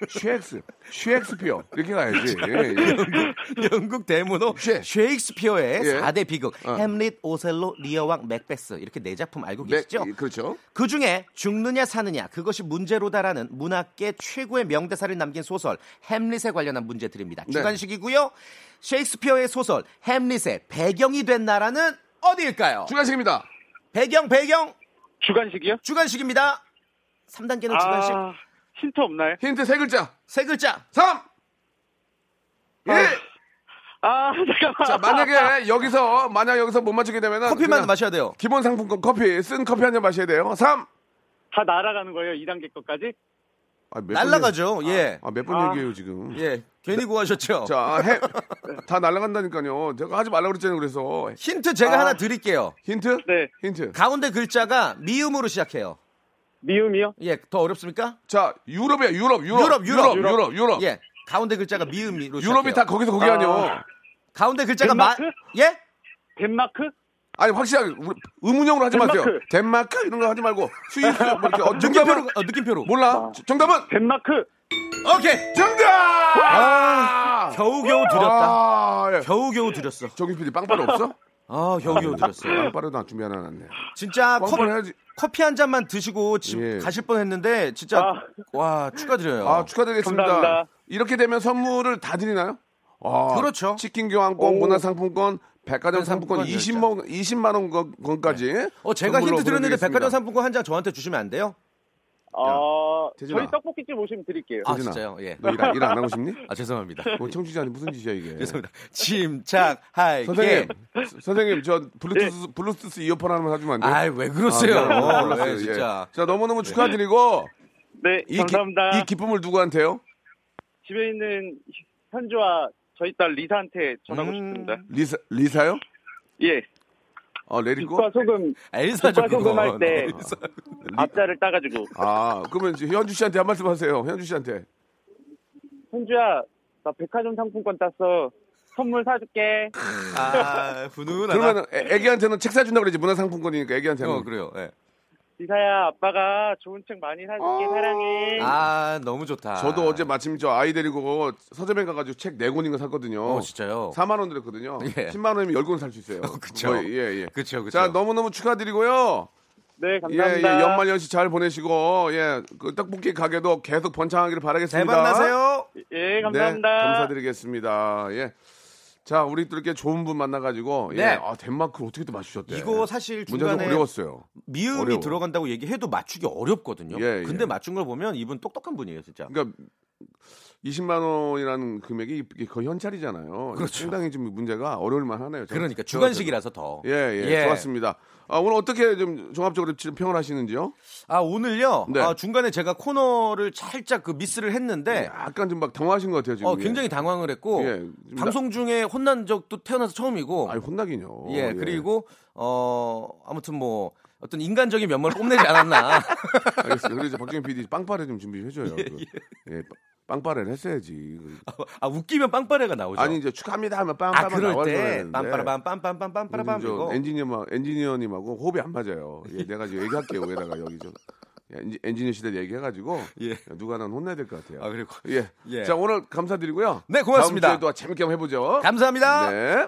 셰익스 셰익스피어 이렇게 가야지. 예, 예. 영국, 영국 대문호 셰익스피어의 예. 사 대 비극 어. 햄릿, 오셀로, 리어왕, 맥베스 이렇게 네 작품 알고 계시죠? 맥, 그렇죠. 그 중에 죽느냐 사느냐 그것이 문제로다라는 문학계 최고의 명대사를 남긴 소설 햄릿에 관련한 문제 드립니다. 주관식이고요. 셰익스피어의 소설 햄릿의 배경이 된 나라는 어디일까요? 주관식입니다. 배경 배경 주관식이요? 주관식입니다. 삼 단계는 아... 주관식. 힌트 없나요? 힌트 세 글자. 세 글자. 삼! 일! 아, 잠깐만. 자, 만약에 여기서, 만약 여기서 못 맞추게 되면은. 커피만 마셔야 돼요. 기본 상품권 커피, 쓴 커피 한 잔 마셔야 돼요. 삼! 다 날아가는 거예요, 이 단계 것까지? 아, 날아가죠, 얘기... 예. 아, 몇 번 아. 얘기해요, 지금. 예. 괜히 구하셨죠? 자, 해, 다 날아간다니까요. 제가 하지 말라고 그랬잖아요, 그래서. 힌트 제가 아. 하나 드릴게요. 힌트? 네. 힌트. 가운데 글자가 미음으로 시작해요. 미음이요? 예, 더 어렵습니까? 자, 유럽이야, 유럽, 유럽, 유럽, 유럽, 유럽, 유럽. 유럽. 예, 가운데 글자가 미음으로. 유럽이 다 거기서 거기 아니요. 아... 가운데 글자가 덴마크? 마, 예? 덴마크? 아니 확실하게 의문형으로 하지 덴마크. 마세요. 덴마크 이런 거 하지 말고 스위스 뭐 이렇게 어, 느낌표로 어, 느낌표로. 몰라. 아... 정답은 덴마크. 오케이, 정답. 아, 겨우겨우 드렸다. 아, 예. 겨우겨우 드렸어. 정규 피디 빵빠레 없어? 아, 겨우겨우 드렸어요. 빵빠레도 안 준비 안 해놨네. 진짜 커피 해야지. 커피 한 잔만 드시고 집 예. 가실 뻔했는데 진짜 아. 와 축하드려요. 아 축하드리겠습니다. 감사합니다. 이렇게 되면 선물을 다 드리나요? 아, 그렇죠. 치킨 교환권, 오. 문화상품권, 백화점 상품권 이십만 원권까지. 네. 어 제가 힌트 드렸는데 백화점 상품권 한 장 저한테 주시면 안 돼요? 어, 야, 저희 떡볶이집 오시면 드릴게요. 아, 대진아, 진짜요? 예. 너 일 안, 일 안 하고 싶니? 아, 죄송합니다. 뭐 청취자님 무슨 짓이야 이게? 죄송합니다. 침착하게. 선생님, 선생님 저 블루투스 네. 블루투스 이어폰 하나만 사주면 안 돼요? 아이, 왜 그러세요? 아, 몰랐어요, 네, 진짜. 예. 자, 너무너무 축하드리고. 네, 이 감사합니다. 기, 이 기쁨을 누구한테요? 집에 있는 현주와 저희 딸 리사한테 전하고 음... 싶습니다. 리사, 리사요? 예. 어, 레리고? 국과 소금, 국과 소금할 때 아. 앞자를 따가지고. 아, 그러면 현주 씨한테 한 말씀 하세요. 현주 씨한테. 현주야, 나 백화점 상품권 땄어. 선물 사줄게. 아, 분우나. 그러면 애기한테는 책 사준다고 그러지. 문화상품권이니까 애기한테는. 어, 그래요. 예. 리사야, 아빠가 좋은 책 많이 사줄게. 어~ 사랑해. 아, 너무 좋다. 저도 어제 마침 저 아이 데리고 서점에 가가지고 책 네 권인가 샀거든요. 어, 진짜요? 사만 원 들었거든요. 예. 십만 원이면 열 권 살 수 있어요. 어, 그쵸. 어, 예, 예. 그쵸, 그쵸. 자, 너무너무 축하드리고요. 네, 감사합니다. 예, 예, 연말 연시 잘 보내시고, 예, 그 떡볶이 가게도 계속 번창하기를 바라겠습니다. 대박 나세요. 예, 감사합니다. 네, 감사드리겠습니다. 예. 자, 우리 또 이렇게 좋은 분 만나가지고, 네. 예, 아, 덴마크 어떻게 또 맞추셨대요? 이거 사실 중간에 어려웠어요. 미음이 어려워. 들어간다고 얘기해도 맞추기 어렵거든요. 예, 근데 예. 맞춘 걸 보면 이분 똑똑한 분이에요, 진짜. 그러니까 이십만 원이라는 금액이 거의 현찰이잖아요. 그렇죠. 상당히 좀 문제가 어려울만 하네요. 그러니까 주간식이라서 더. 예, 예, 예. 좋았습니다. 아, 오늘 어떻게 좀 종합적으로 지금 평을 하시는지요? 아, 오늘요? 네. 아, 중간에 제가 코너를 살짝 그 미스를 했는데. 네, 약간 좀 막 당황하신 것 같아요, 지금. 어, 굉장히 당황을 했고. 예. 방송 중에 혼난 적도 태어나서 처음이고. 아니, 혼나긴요. 예, 예. 그리고, 어, 아무튼 뭐. 어떤 인간적인 면모를 뽐내지 않았나. 알겠습니다. 그래서 박정희 피디 빵빠레 좀 준비해줘요. 예, 그, 예. 예, 빵빠레를 했어야지. 아, 아 웃기면 빵빠레가 나오죠. 아니 이제 축하합니다 하면 빵빠레. 아 그럴 때 빵빠라밤 빰빰빰 빰빠라밤이고. 엔지니어만 엔지니어님하고 호흡이 안 맞아요. 예, 내가 지금 얘기할게요. 여기다가 여기 좀. 엔지니어 시대 얘기해가지고 예. 누가는 혼내야 될 것 같아요. 아 그리고 예. 예. 자 오늘 감사드리고요. 네 고맙습니다. 다음 주에 또 재밌게 한번 해보죠. 감사합니다. 네.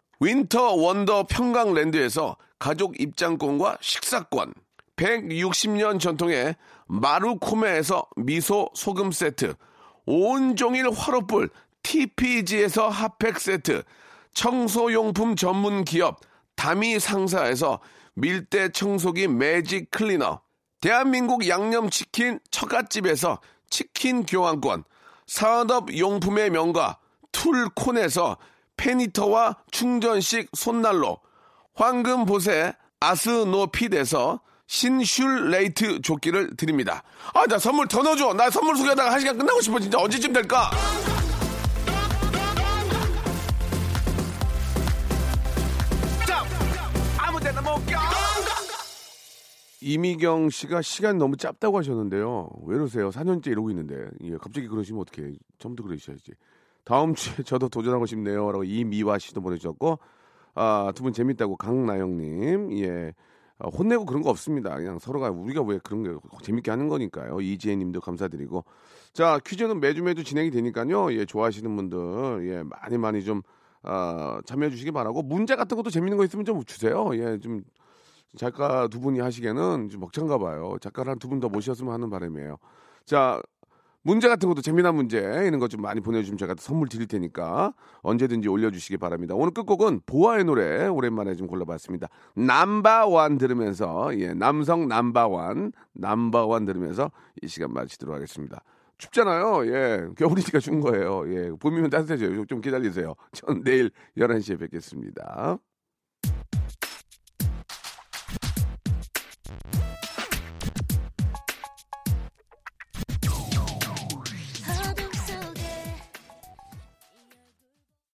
윈터 원더 평강랜드에서 가족 입장권과 식사권, 백육십 년 전통의 마루코메에서 미소 소금 세트, 온종일 화로불 티피지에서 핫팩 세트, 청소용품 전문 기업 다미 상사에서 밀대 청소기 매직 클리너, 대한민국 양념치킨 처갓집에서 치킨 교환권, 산업용품의 명가 툴콘에서 페니터와 충전식 손난로, 황금보세 아스노핏에서 신슐레이트 조끼를 드립니다. 아, 나 선물 더 넣어줘. 나 선물 소개하다가 한 시간 끝나고 싶어. 진짜 언제쯤 될까? 이미경 씨가 시간 너무 짧다고 하셨는데요. 왜 이러세요? 사 년째 이러고 있는데. 예, 갑자기 그러시면 어떡해. 처음부터 그러셔야지. 다음 주에 저도 도전하고 싶네요. 라고 이미화 씨도 보내주셨고, 아, 두 분 재밌다고 강나영님, 예, 아, 혼내고 그런 거 없습니다. 그냥 서로가 우리가 왜 그런 게 재밌게 하는 거니까요. 이지혜님도 감사드리고, 자 퀴즈는 매주 매주 진행이 되니까요. 예, 좋아하시는 분들 예 많이 많이 좀 아, 참여해 주시기 바라고 문제 같은 것도 재밌는 거 있으면 좀 주세요. 예, 좀 작가 두 분이 하시기에는 좀 먹찬가 봐요. 작가를 한 두 분 더 모셨으면 하는 바람이에요. 자. 문제 같은 것도 재미난 문제 이런 것 좀 많이 보내주시면 제가 선물 드릴 테니까 언제든지 올려주시기 바랍니다. 오늘 끝곡은 보아의 노래 오랜만에 좀 골라봤습니다. 넘버원 들으면서 예 남성 넘버원 넘버원 들으면서 이 시간 마치도록 하겠습니다. 춥잖아요. 예 겨울이니까 추운 거예요. 예 봄이면 따뜻해져요. 좀 기다리세요. 전 내일 열한 시에 뵙겠습니다.